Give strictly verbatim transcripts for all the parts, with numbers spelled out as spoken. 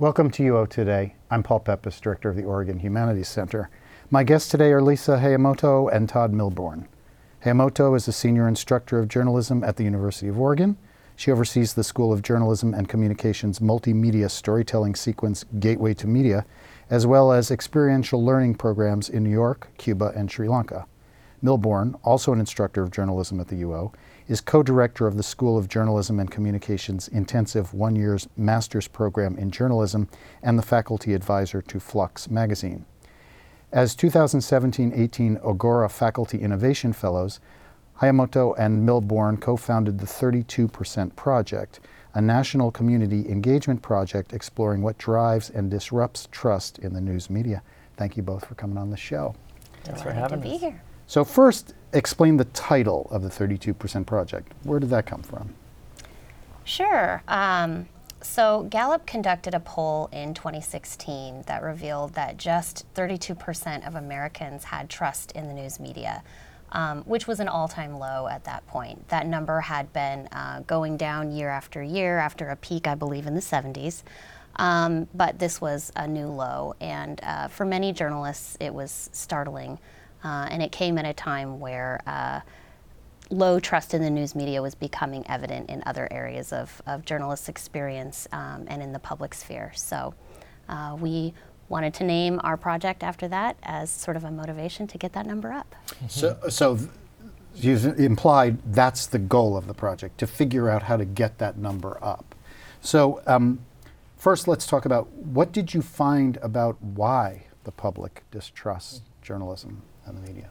Welcome to U O Today. I'm Paul Peppis, Director of the Oregon Humanities Center. My guests today are Lisa Hayamoto and Todd Milbourne. Hayamoto is a senior instructor of journalism at the University of Oregon. She oversees the School of Journalism and Communications multimedia storytelling sequence Gateway to Media, as well as experiential learning programs in New York, Cuba, and Sri Lanka. Milbourne, also an instructor of journalism at the U O, is co-director of the School of Journalism and Communications intensive one year's master's program in journalism and the faculty advisor to Flux magazine. As two thousand seventeen eighteen Ogora Faculty Innovation Fellows, Hayamoto and Milbourne co-founded the thirty-two percent Project, a national community engagement project exploring what drives and disrupts trust in the news media. Thank you both for coming on the show. Thanks for having me. Here. So first, explain the title of the thirty-two percent Project. Where did that come from? Sure. Um, so Gallup conducted a poll in twenty sixteen that revealed that just thirty-two percent of Americans had trust in the news media, um, which was an all-time low at that point. That number had been uh, going down year after year after a peak, I believe, in the seventies. Um, but this was a new low, and uh, for many journalists, it was startling. Uh, and it came at a time where uh, low trust in the news media was becoming evident in other areas of, of journalists' experience um, and in the public sphere. So uh, we wanted to name our project after that as sort of a motivation to get that number up. Mm-hmm. So, so th- you've implied that's the goal of the project, to figure out how to get that number up. So um, first, let's talk about what did you find about why the public distrusts journalism and the media?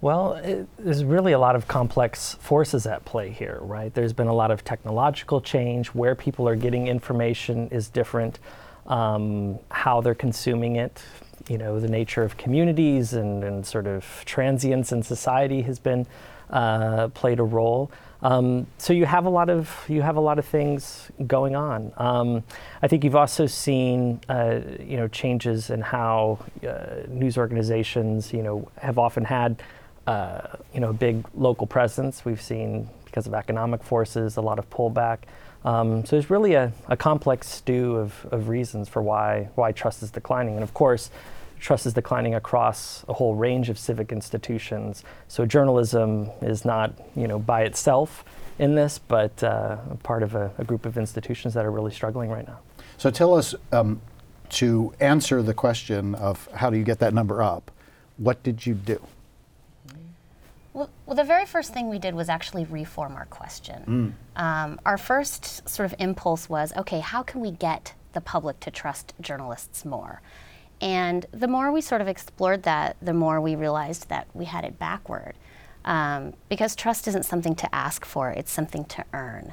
Well, it, there's really a lot of complex forces at play here, right? There's been a lot of technological change. Where people are getting information is different. Um, how they're consuming it, you know, the nature of communities and, and sort of transience in society has been uh, played a role. Um, so you have a lot of you have a lot of things going on. Um, I think you've also seen uh, you know changes in how uh, news organizations you know have often had uh, you know a big local presence. We've seen, because of economic forces, a lot of pullback. Um, so there's really a, a complex stew of, of reasons for why why trust is declining, and of course, trust is declining across a whole range of civic institutions. So journalism is not, you know, by itself in this, but uh, part of a, a group of institutions that are really struggling right now. So tell us, um, to answer the question of how do you get that number up, what did you do? Well, well, the very first thing we did was actually reform our question. Mm. Um, our first sort of impulse was, okay, how can we get the public to trust journalists more? And the more we sort of explored that, the more we realized that we had it backward. Um, because trust isn't something to ask for, it's something to earn.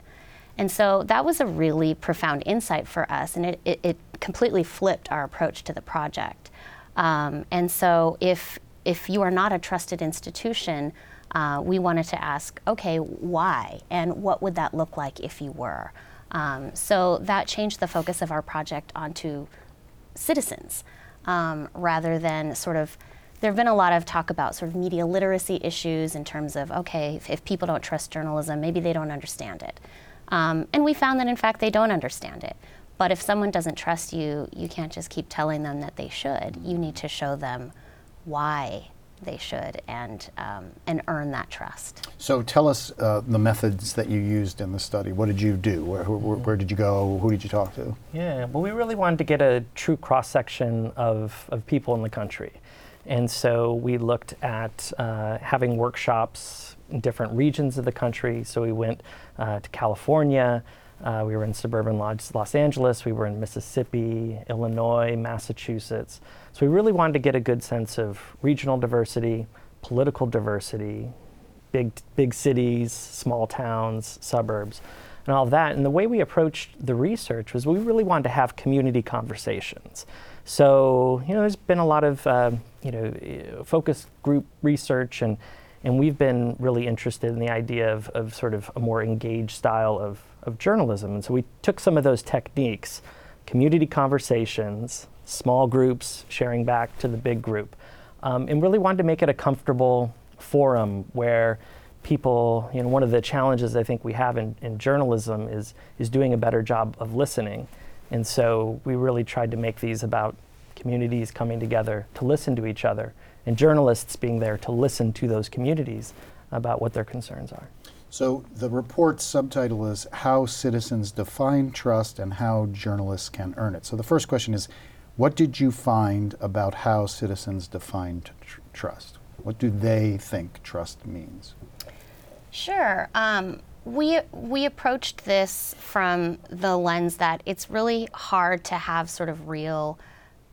And so that was a really profound insight for us, and it, it, it completely flipped our approach to the project. Um, and so if, if you are not a trusted institution, uh, we wanted to ask, okay, why? And what would that look like if you were? Um, so that changed the focus of our project onto citizens. Um, rather than sort of, there have been a lot of talk about sort of media literacy issues in terms of, okay, if, if people don't trust journalism, maybe they don't understand it. Um, and we found that in fact they don't understand it. But if someone doesn't trust you, you can't just keep telling them that they should. You need to show them why they should and, um, and earn that trust. So tell us uh, the methods that you used in the study. What did you do? Where, where, where did you go? Who did you talk to? Yeah, well, we really wanted to get a true cross-section of, of people in the country. And so we looked at uh, having workshops in different regions of the country. So we went uh, to California, uh, we were in suburban Los, Los Angeles, we were in Mississippi, Illinois, Massachusetts. So we really wanted to get a good sense of regional diversity, political diversity, big big cities, small towns, suburbs, and all that. And the way we approached the research was we really wanted to have community conversations. So, you know, there's been a lot of, uh, you know, focus group research, and and we've been really interested in the idea of, of sort of a more engaged style of, of journalism. And so we took some of those techniques, community conversations, small groups sharing back to the big group, um, and really wanted to make it a comfortable forum where people, you know, one of the challenges I think we have in, in journalism is is doing a better job of listening. And so we really tried to make these about communities coming together to listen to each other, and journalists being there to listen to those communities about what their concerns are. So the report's subtitle is How Citizens Define Trust and How Journalists Can Earn It. So the first question is, what did you find about how citizens define tr- trust? What do they think trust means? Sure. Um, we we approached this from the lens that it's really hard to have sort of real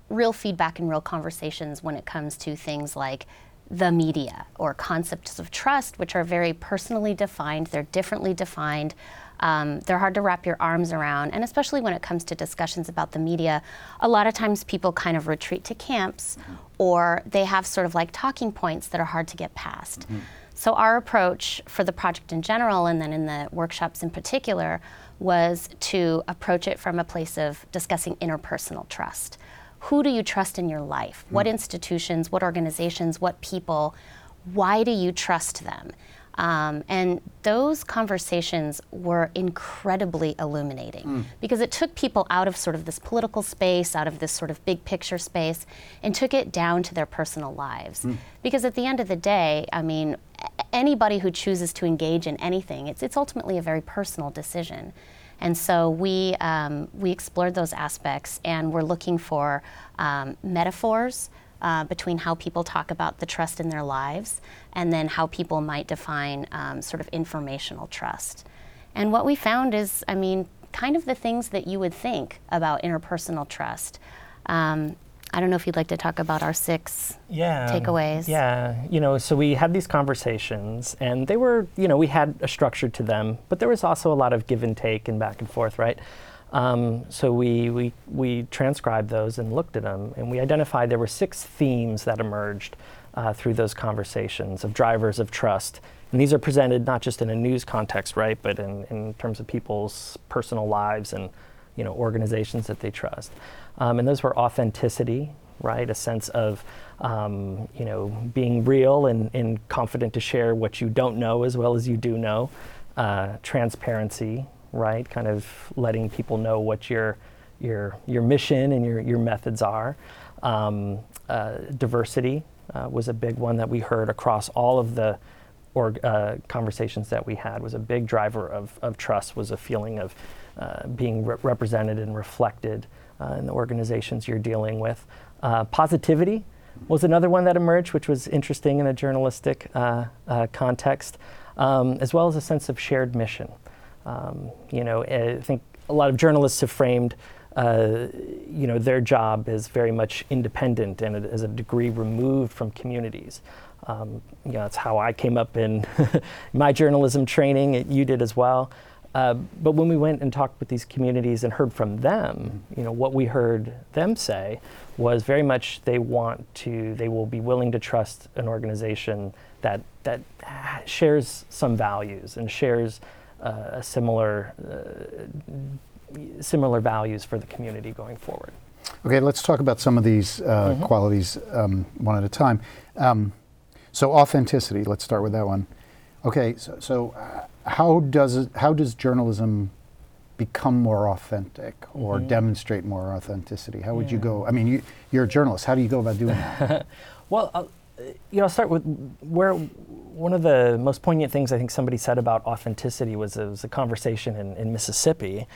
real feedback and real conversations when it comes to things like the media or concepts of trust, which are very personally defined. They're differently defined. Um, they're hard to wrap your arms around. And especially when it comes to discussions about the media, a lot of times people kind of retreat to camps, mm-hmm. or they have sort of like talking points that are hard to get past. Mm-hmm. So our approach for the project in general, and then in the workshops in particular, was to approach it from a place of discussing interpersonal trust. Who do you trust in your life? What institutions, what organizations, what people? Why do you trust them? Um, and those conversations were incredibly illuminating mm. because it took people out of sort of this political space, out of this sort of big picture space, and took it down to their personal lives. Mm. Because at the end of the day, I mean, anybody who chooses to engage in anything, it's, it's ultimately a very personal decision. And so we um, we explored those aspects, and we're looking for um, metaphors uh, between how people talk about the trust in their lives and then how people might define um, sort of informational trust. And what we found is, I mean, kind of the things that you would think about interpersonal trust. Um, I don't know if you'd like to talk about our six yeah, takeaways. Yeah, you know, so we had these conversations, and they were, you know, we had a structure to them, but there was also a lot of give and take and back and forth, right? Um, so we, we, we transcribed those and looked at them, and we identified there were six themes that emerged uh, through those conversations of drivers of trust. And these are presented not just in a news context, right, but in, in terms of people's personal lives and, you know, organizations that they trust. Um, and those were authenticity, right? A sense of, um, you know, being real and, and confident to share what you don't know as well as you do know. Uh, transparency, right? Kind of letting people know what your your your mission and your, your methods are. Um, uh, diversity uh, was a big one that we heard across all of the org, uh, conversations that we had. Was a big driver of, of trust, was a feeling of uh, being re- represented and reflected Uh, in the organizations you're dealing with. Uh, positivity was another one that emerged, which was interesting in a journalistic uh, uh, context, um, as well as a sense of shared mission. Um, you know, I think a lot of journalists have framed, uh, you know, their job as very much independent and as a degree removed from communities. Um, you know, that's how I came up in my journalism training. You did as well. Uh, but when we went and talked with these communities and heard from them, you know, what we heard them say was very much they want to, they will be willing to trust an organization that that shares some values and shares uh, a similar uh, similar values for the community going forward. Okay, let's talk about some of these uh, mm-hmm. qualities um, one at a time. Um, so authenticity, let's start with that one. Okay, so, so uh, how does it, how does journalism become more authentic or mm-hmm. demonstrate more authenticity? How would yeah. you go? I mean, you, you're a journalist. How do you go about doing that? Well, I'll, you know, I'll start with where one of the most poignant things I think somebody said about authenticity was it was a conversation in, in Mississippi,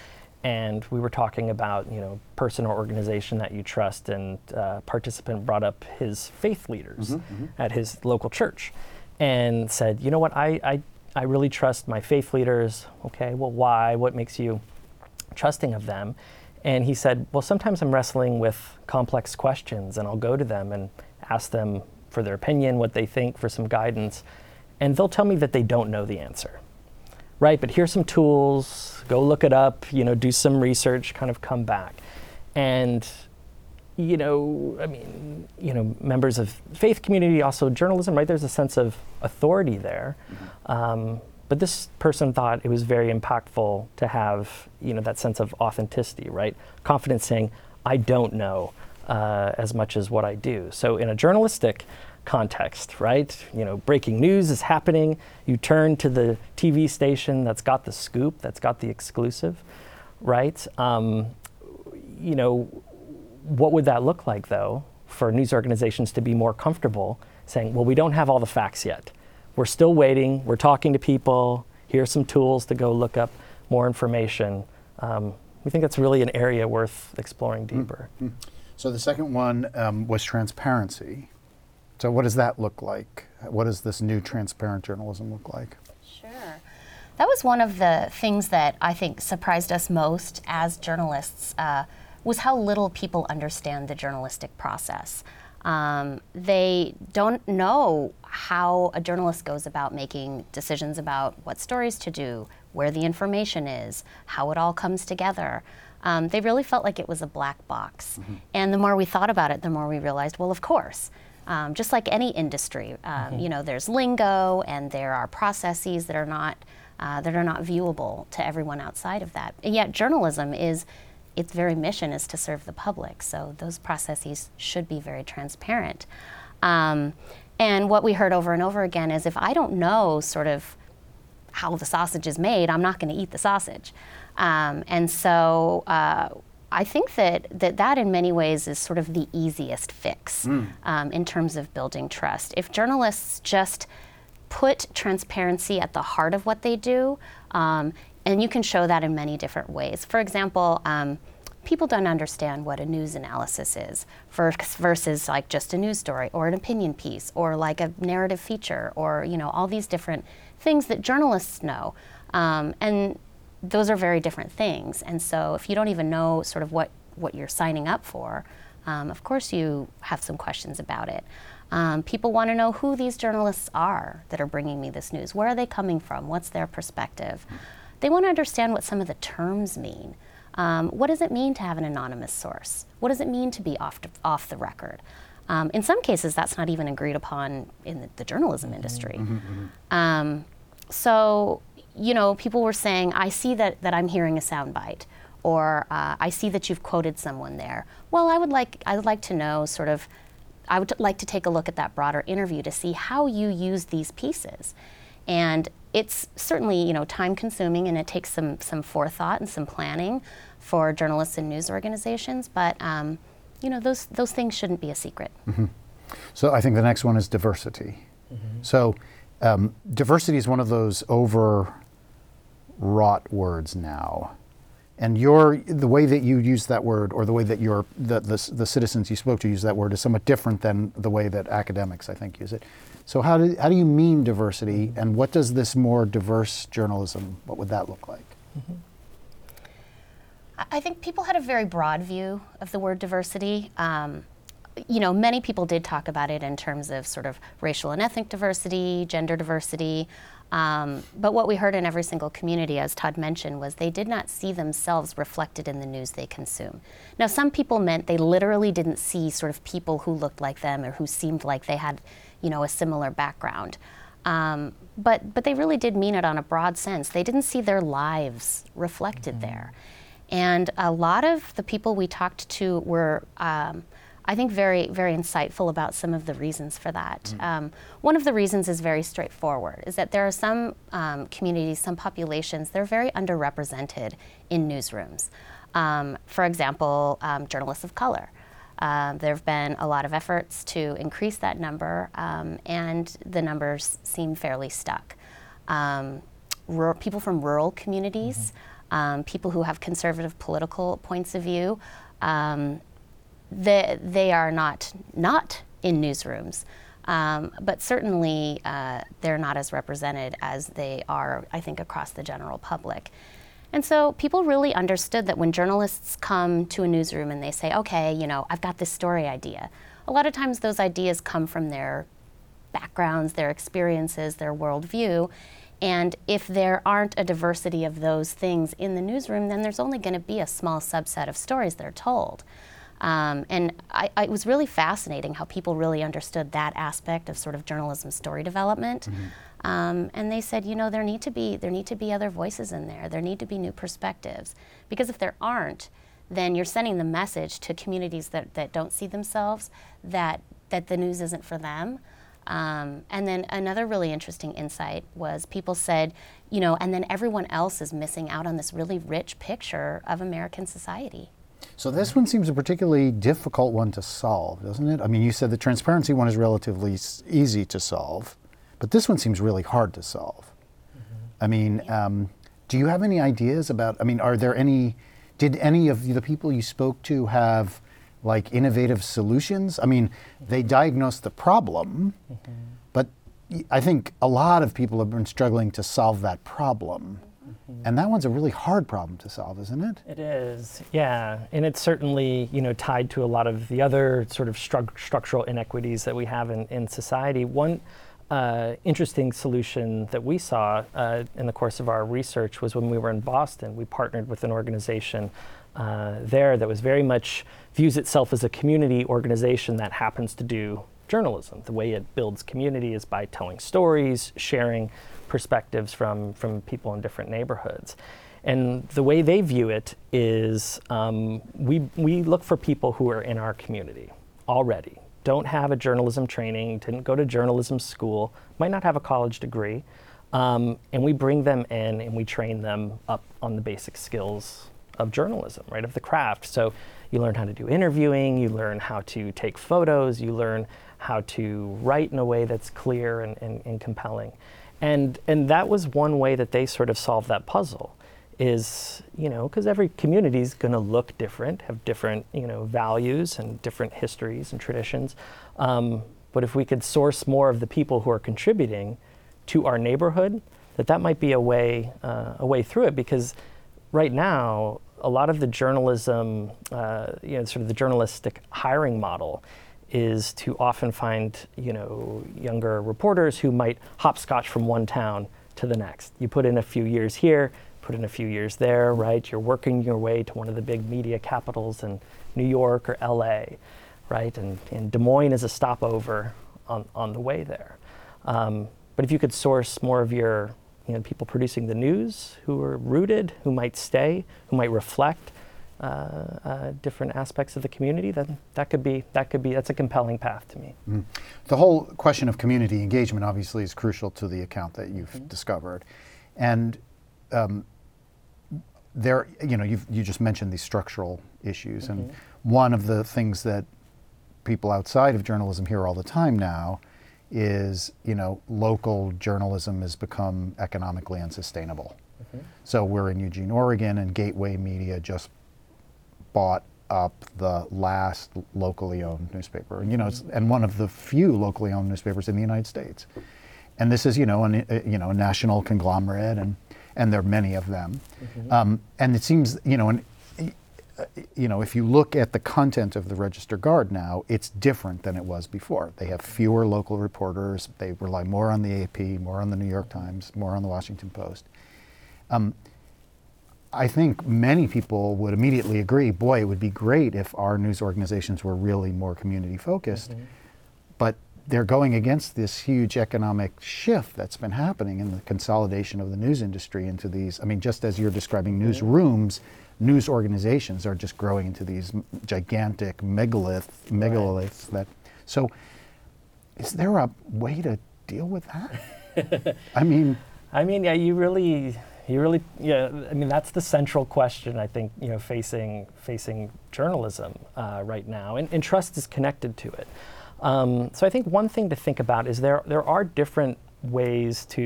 and we were talking about, you know, person or organization that you trust, and a uh, participant brought up his faith leaders mm-hmm, mm-hmm. at his local church. And said, you know what, I, I I really trust my faith leaders. Okay, well, why? What makes you trusting of them? And he said, well, sometimes I'm wrestling with complex questions, and I'll go to them and ask them for their opinion, what they think, for some guidance, and they'll tell me that they don't know the answer, right? But here's some tools. Go look it up. You know, do some research. Kind of come back, and. You know, I mean, you know, members of faith community, also journalism, right? There's a sense of authority there. Mm-hmm. Um, but this person thought it was very impactful to have, you know, that sense of authenticity, right? Confidence saying, I don't know uh, as much as what I do. So in a journalistic context, right? You know, breaking news is happening. You turn to the T V station that's got the scoop, that's got the exclusive, right? Um, you know, what would that look like, though, for news organizations to be more comfortable saying, well, we don't have all the facts yet. We're still waiting. We're talking to people. Here's some tools to go look up more information. Um, we think that's really an area worth exploring deeper. Mm-hmm. So the second one um, was transparency. So what does that look like? What does this new transparent journalism look like? Sure. That was one of the things that I think surprised us most as journalists, uh, was how little people understand the journalistic process. Um, they don't know how a journalist goes about making decisions about what stories to do, where the information is, how it all comes together. Um, they really felt like it was a black box. Mm-hmm. And the more we thought about it, the more we realized, well, of course. Um, just like any industry, um, mm-hmm. you know, there's lingo and there are processes that are not uh, that are not viewable to everyone outside of that. And yet, journalism is its very mission is to serve the public. So those processes should be very transparent. Um, and what we heard over and over again is, if I don't know sort of how the sausage is made, I'm not going to eat the sausage. Um, and so. Uh, I think that, that that in many ways is sort of the easiest fix mm. um, in terms of building trust. If journalists just put transparency at the heart of what they do, um, and you can show that in many different ways. For example, um, people don't understand what a news analysis is versus like just a news story or an opinion piece or like a narrative feature or, you know, all these different things that journalists know. Um, and those are very different things. And so if you don't even know sort of what, what you're signing up for, um, of course you have some questions about it. Um, people want to know who these journalists are that are bringing me this news. Where are they coming from? What's their perspective? They want to understand what some of the terms mean. Um, what does it mean to have an anonymous source? What does it mean to be off, to, off the record? Um, in some cases, that's not even agreed upon in the, the journalism industry. Mm-hmm, mm-hmm. Um, so. You know, people were saying, I see that, that I'm hearing a soundbite, or uh, I see that you've quoted someone there. Well, I would like I would like to know sort of, I would like to take a look at that broader interview to see how you use these pieces. And it's certainly, you know, time consuming, and it takes some, some forethought and some planning for journalists and news organizations. But, um, you know, those, those things shouldn't be a secret. Mm-hmm. So I think the next one is diversity. Mm-hmm. So um, diversity is one of those over... wrought words now, and your the way that you use that word, or the way that your the, the the citizens you spoke to use that word, is somewhat different than the way that academics, I think, use it. So how do how do you mean diversity, and what does this more diverse journalism? What would that look like? Mm-hmm. I think people had a very broad view of the word diversity. Um, you know, many people did talk about it in terms of sort of racial and ethnic diversity, gender diversity. Um, but what we heard in every single community, as Todd mentioned, was they did not see themselves reflected in the news they consume. Now, some people meant they literally didn't see sort of people who looked like them or who seemed like they had, you know, a similar background. Um, but, but they really did mean it on a broad sense. They didn't see their lives reflected mm-hmm. there. And a lot of the people we talked to were... Um, I think very, very insightful about some of the reasons for that. Mm. Um, one of the reasons is very straightforward, is that there are some um, communities, some populations, they're very underrepresented in newsrooms. Um, for example, um, journalists of color. Uh, there have been a lot of efforts to increase that number, um, and the numbers seem fairly stuck. Um, rural, people from rural communities, mm-hmm. um, people who have conservative political points of view, um, They, they are not not in newsrooms, um, but certainly uh, they're not as represented as they are, I think, across the general public. And so people really understood that when journalists come to a newsroom and they say, okay, you know, I've got this story idea, a lot of times those ideas come from their backgrounds, their experiences, their worldview. And if there aren't a diversity of those things in the newsroom, then there's only going to be a small subset of stories that are told. Um, and I, I, it was really fascinating how people really understood that aspect of sort of journalism story development. Mm-hmm. Um, and they said, you know, there need to be there need to be other voices in there. There need to be new perspectives, because if there aren't, then you're sending the message to communities that, that don't see themselves that that the news isn't for them. Um, and then another really interesting insight was people said, you know, and then everyone else is missing out on this really rich picture of American society. So this one seems a particularly difficult one to solve, doesn't it? I mean, you said the transparency one is relatively s- easy to solve, but this one seems really hard to solve. Mm-hmm. I mean, um, do you have any ideas about, I mean, are there any, did any of the people you spoke to have like innovative solutions? I mean, they diagnosed the problem, mm-hmm. but I think a lot of people have been struggling to solve that problem. Mm-hmm. And that one's a really hard problem to solve, isn't it? It is, yeah. And it's certainly, you know, tied to a lot of the other sort of stru- structural inequities that we have in, in society. One uh, interesting solution that we saw uh, in the course of our research was when we were in Boston. We partnered with an organization uh, there that was very much views itself as a community organization that happens to do journalism. The way it builds community is by telling stories, sharing perspectives from, from people in different neighborhoods. And the way they view it is um, we, we look for people who are in our community already, don't have a journalism training, didn't go to journalism school, might not have a college degree, um, and we bring them in and we train them up on the basic skills of journalism, right, of the craft. So you learn how to do interviewing, you learn how to take photos, you learn how to write in a way that's clear and, and, and compelling. And and that was one way that they sort of solved that puzzle is, you know, because every community is going to look different, have different, you know, values and different histories and traditions. Um, but if we could source more of the people who are contributing to our neighborhood, that that might be a way, uh, a way through it. Because right now, a lot of the journalism, uh, you know, sort of the journalistic hiring model is to often find, you know, younger reporters who might hopscotch from one town to the next. You put in a few years here, put in a few years there, right? You're working your way to one of the big media capitals in New York or L A, right? And, and Des Moines is a stopover on, on the way there. Um, but if you could source more of your, you know, people producing the news who are rooted, who might stay, who might reflect Uh, uh, different aspects of the community, then that could be, that could be, that's a compelling path to me. Mm. The whole question of community engagement obviously is crucial to the account that you've mm-hmm. discovered. And um, there, you know, you've, you just mentioned these structural issues. Mm-hmm. And one of the things that people outside of journalism hear all the time now is, you know, local journalism has become economically unsustainable. Mm-hmm. So we're in Eugene, Oregon, and Gateway Media just bought up the last locally owned newspaper, and you know, it's, and one of the few locally owned newspapers in the United States. And this is, you know, an, a, you know, a national conglomerate, and and there are many of them. Mm-hmm. Um, and it seems, you know, and you know, if you look at the content of the Register Guard now, it's different than it was before. They have fewer local reporters. They rely more on the A P, more on the New York Times, more on the Washington Post. Um, I think many people would immediately agree, boy, it would be great if our news organizations were really more community focused, mm-hmm. but they're going against this huge economic shift that's been happening in the consolidation of the news industry into these, I mean, just as you're describing newsrooms, news organizations are just growing into these gigantic megalith, megaliths. Right. That, so is there a way to deal with that? I mean, I mean, yeah, you really, You really, yeah. I mean, that's the central question I think, you know, facing facing journalism uh, right now, and, and trust is connected to it. Um, so I think one thing to think about is there there are different ways to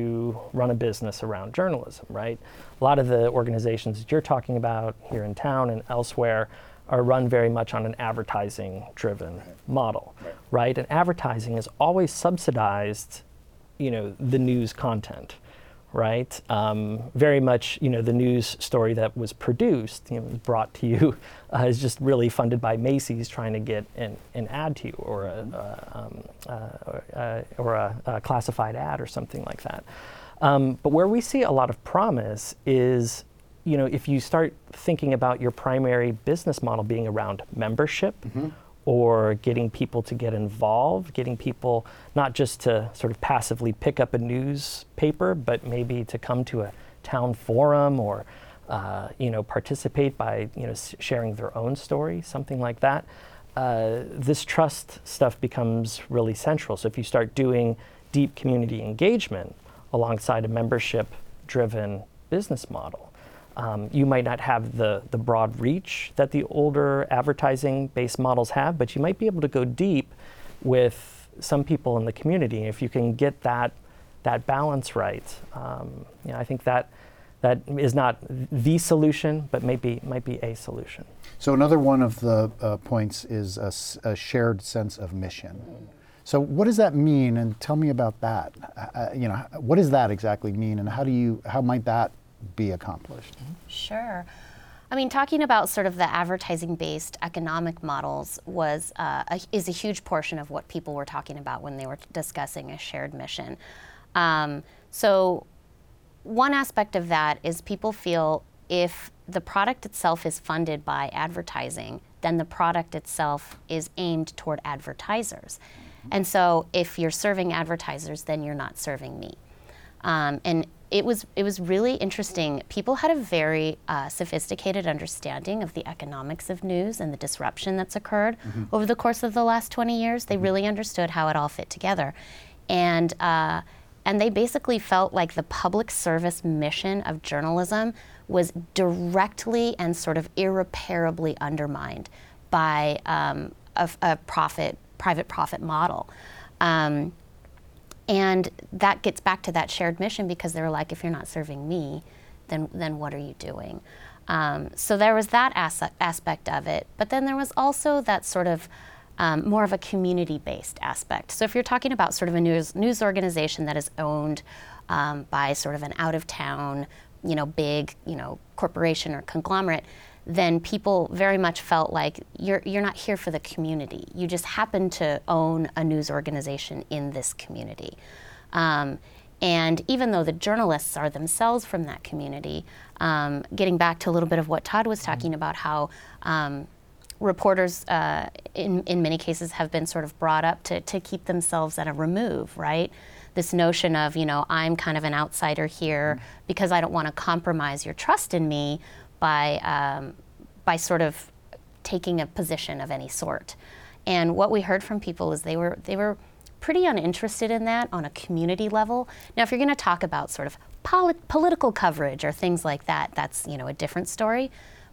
run a business around journalism, right? A lot of the organizations that you're talking about here in town and elsewhere are run very much on an advertising-driven right. model, right. right? And advertising has always subsidized, you know, the news content. Right, um, very much. You know, the news story that was produced, you know, brought to you, uh, is just really funded by Macy's trying to get an, an ad to you, or a uh, um, uh, uh, or a, a classified ad, or something like that. Um, but where we see a lot of promise is, you know, if you start thinking about your primary business model being around membership. Mm-hmm. Or getting people to get involved, getting people not just to sort of passively pick up a newspaper, but maybe to come to a town forum or, uh, you know, participate by, you know, s- sharing their own story, something like that. Uh, this trust stuff becomes really central. So if you start doing deep community engagement alongside a membership-driven business model, Um, you might not have the, the broad reach that the older advertising-based models have, but you might be able to go deep with some people in the community. If you can get that that balance right, um, you know, I think that that is not the solution, but maybe might be a solution. So another one of the uh, points is a, a shared sense of mission. So what does that mean? And tell me about that. Uh, you know, what does that exactly mean, and how do you how might that be accomplished? Sure. I mean, talking about sort of the advertising-based economic models was uh, a, is a huge portion of what people were talking about when they were discussing a shared mission. Um, so one aspect of that is people feel if the product itself is funded by advertising, then the product itself is aimed toward advertisers. Mm-hmm. And so if you're serving advertisers, then you're not serving me. Um, and it was it was really interesting. People had a very uh, sophisticated understanding of the economics of news and the disruption that's occurred mm-hmm. over the course of the last twenty years. They mm-hmm. really understood how it all fit together. And, uh, and they basically felt like the public service mission of journalism was directly and sort of irreparably undermined by um, a, a profit, private profit model. Um, And that gets back to that shared mission, because they were like, if you're not serving me, then then what are you doing? Um, so there was that as- aspect of it. But then there was also that sort of um, more of a community-based aspect. So if you're talking about sort of a news, news organization that is owned um, by sort of an out-of-town, you know, big, you know, corporation or conglomerate, then people very much felt like you're you're not here for the community. You just happen to own a news organization in this community. Um, and even though the journalists are themselves from that community, um, getting back to a little bit of what Todd was talking about, how um, reporters uh, in, in many cases have been sort of brought up to, to keep themselves at a remove, right? This notion of, you know, I'm kind of an outsider here mm-hmm. because I don't want to compromise your trust in me by um, by sort of taking a position of any sort. And what we heard from people is they were they were pretty uninterested in that on a community level. Now, if you're going to talk about sort of polit- political coverage or things like that, that's, you know, a different story.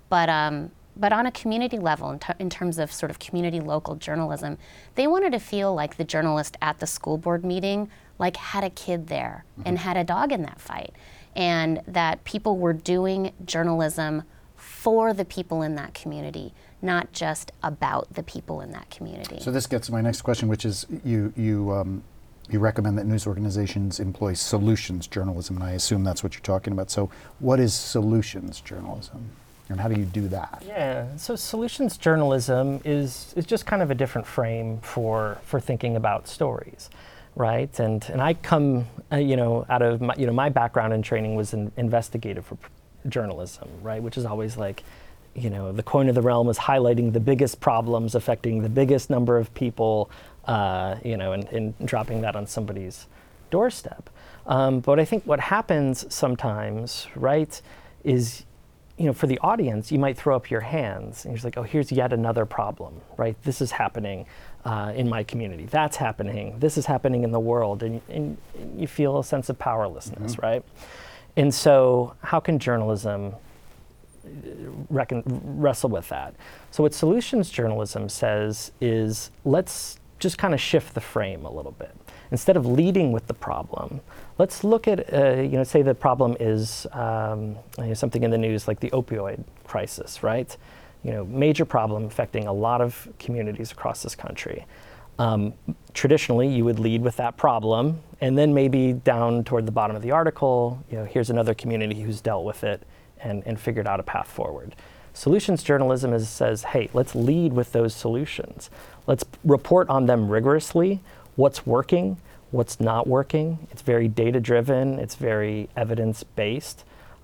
But um, but on a community level, in, t- in terms of sort of community local journalism, they wanted to feel like the journalist at the school board meeting like had a kid there mm-hmm. and had a dog in that fight. And that people were doing journalism for the people in that community, not just about the people in that community. So this gets to my next question, which is you you um, you recommend that news organizations employ solutions journalism, and I assume that's what you're talking about. So what is solutions journalism, and how do you do that? Yeah, so solutions journalism is is just kind of a different frame for for thinking about stories. Right, and and I come, uh, you know, out of my, you know, my background and training was in investigative journalism, right, which is always like, you know, the coin of the realm is highlighting the biggest problems affecting the biggest number of people, uh, you know, and, and dropping that on somebody's doorstep. Um, but I think what happens sometimes, right, is, you know, for the audience, you might throw up your hands and you're just like, oh, here's yet another problem, right? This is happening uh, in my community. That's happening. This is happening in the world. And, and you feel a sense of powerlessness, mm-hmm. right? And so how can journalism reckon, wrestle with that? So what solutions journalism says is, let's just kind of shift the frame a little bit. Instead of leading with the problem, let's look at, uh, you know, say the problem is um, you know, something in the news like the opioid crisis, right? You know, major problem affecting a lot of communities across this country. Um, traditionally, you would lead with that problem, and then maybe down toward the bottom of the article, you know, here's another community who's dealt with it and, and figured out a path forward. Solutions journalism is, says, hey, let's lead with those solutions. Let's report on them rigorously. What's working, what's not working. It's very data-driven, it's very evidence-based,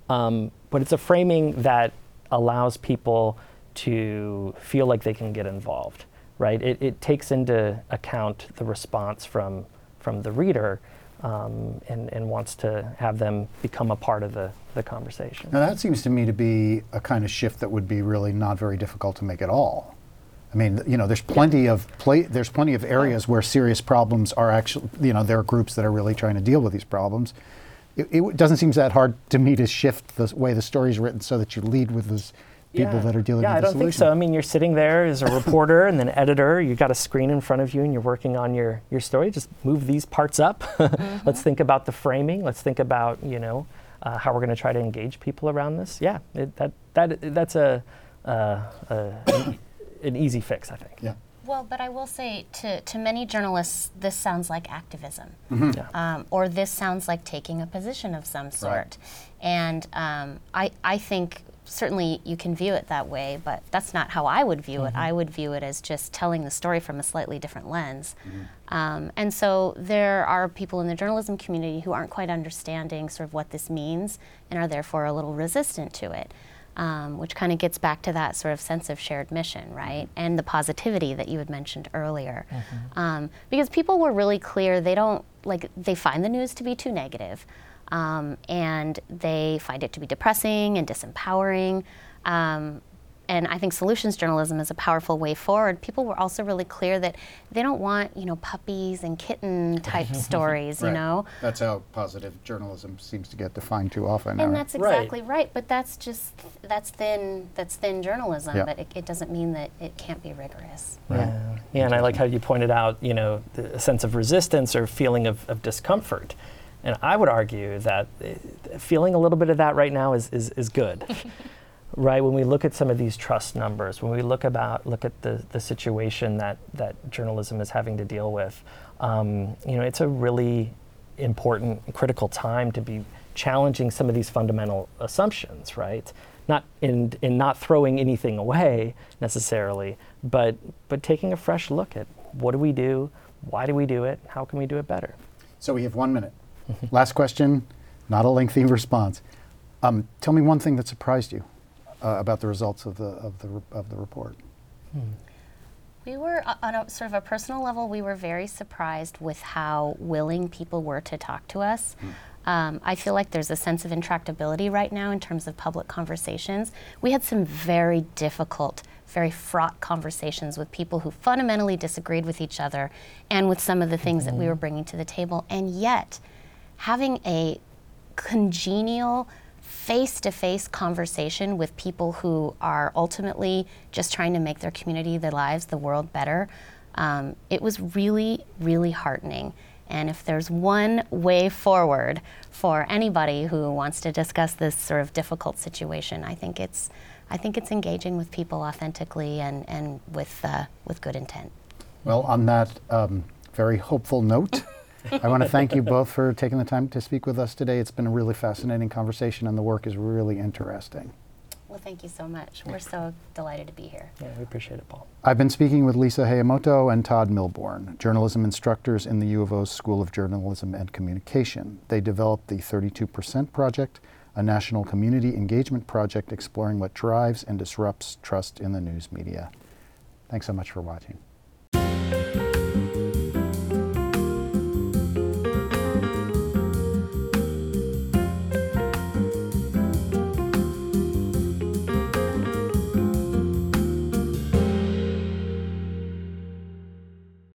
um, but it's a framing that allows people to feel like they can get involved, right? It, it takes into account the response from from the reader um, and, and wants to have them become a part of the, the conversation. Now that seems to me to be a kind of shift that would be really not very difficult to make at all. I mean, you know, there's plenty of pla- there's plenty of areas where serious problems are actually, you know, there are groups that are really trying to deal with these problems. it, it doesn't seem that hard to me to shift the way the story's written so that you lead with those people yeah. that are dealing yeah, with the solution. Yeah, I don't think so. I mean, you're sitting there as a reporter and then editor. You've got a screen in front of you and you're working on your, your story. Just move these parts up. Mm-hmm. Let's think about the framing. Let's think about, you know, uh, how we're going to try to engage people around this. Yeah, it, that that that's a, uh, a an easy fix, I think. Yeah. Well, but I will say to, to many journalists, this sounds like activism, mm-hmm. yeah. um, or this sounds like taking a position of some sort. Right. And um, I, I think certainly you can view it that way, but that's not how I would view mm-hmm. it. I would view it as just telling the story from a slightly different lens. Mm-hmm. Um, and so there are people in the journalism community who aren't quite understanding sort of what this means and are therefore a little resistant to it. Um, which kind of gets back to that sort of sense of shared mission, right? And the positivity that you had mentioned earlier. Mm-hmm. Um, because people were really clear, they don't, like, they find the news to be too negative, um, and they find it to be depressing and disempowering. Um, and I think solutions journalism is a powerful way forward. People were also really clear that they don't want, you know, puppies and kitten type stories, you right. know? That's how positive journalism seems to get defined too often. And that's exactly right. right, but that's just, that's thin that's thin journalism, yeah. but it, it doesn't mean that it can't be rigorous. Right. Yeah. yeah, and I like how you pointed out, you know, the sense of resistance or feeling of, of discomfort. And I would argue that feeling a little bit of that right now is, is, is good. Right, when we look at some of these trust numbers, when we look about look at the, the situation that, that journalism is having to deal with, um, you know, it's a really important, critical time to be challenging some of these fundamental assumptions, right? Not in in not throwing anything away necessarily, but but taking a fresh look at what do we do, why do we do it, how can we do it better? So we have one minute. Last question, not a lengthy response. Um, tell me one thing that surprised you. Uh, about the results of the of the of the report. Hmm. We were uh, on a sort of a personal level. We were very surprised with how willing people were to talk to us. Hmm. Um, I feel like there's a sense of intractability right now in terms of public conversations. We had some very difficult, very fraught conversations with people who fundamentally disagreed with each other and with some of the things mm-hmm. that we were bringing to the table. And yet, having a congenial face-to-face conversation with people who are ultimately just trying to make their community, their lives, the world better. Um, it was really, really heartening. And if there's one way forward for anybody who wants to discuss this sort of difficult situation, I think it's, I think it's engaging with people authentically and and with uh, with good intent. Well, on that um, very hopeful note. I want to thank you both for taking the time to speak with us today. It's been a really fascinating conversation, and the work is really interesting. Well, thank you so much. We're so delighted to be here. Yeah, we appreciate it, Paul. I've been speaking with Lisa Hayamoto and Todd Milbourne, journalism instructors in the U of O's School of Journalism and Communication. They developed the thirty-two percent Project, a national community engagement project exploring what drives and disrupts trust in the news media. Thanks so much for watching.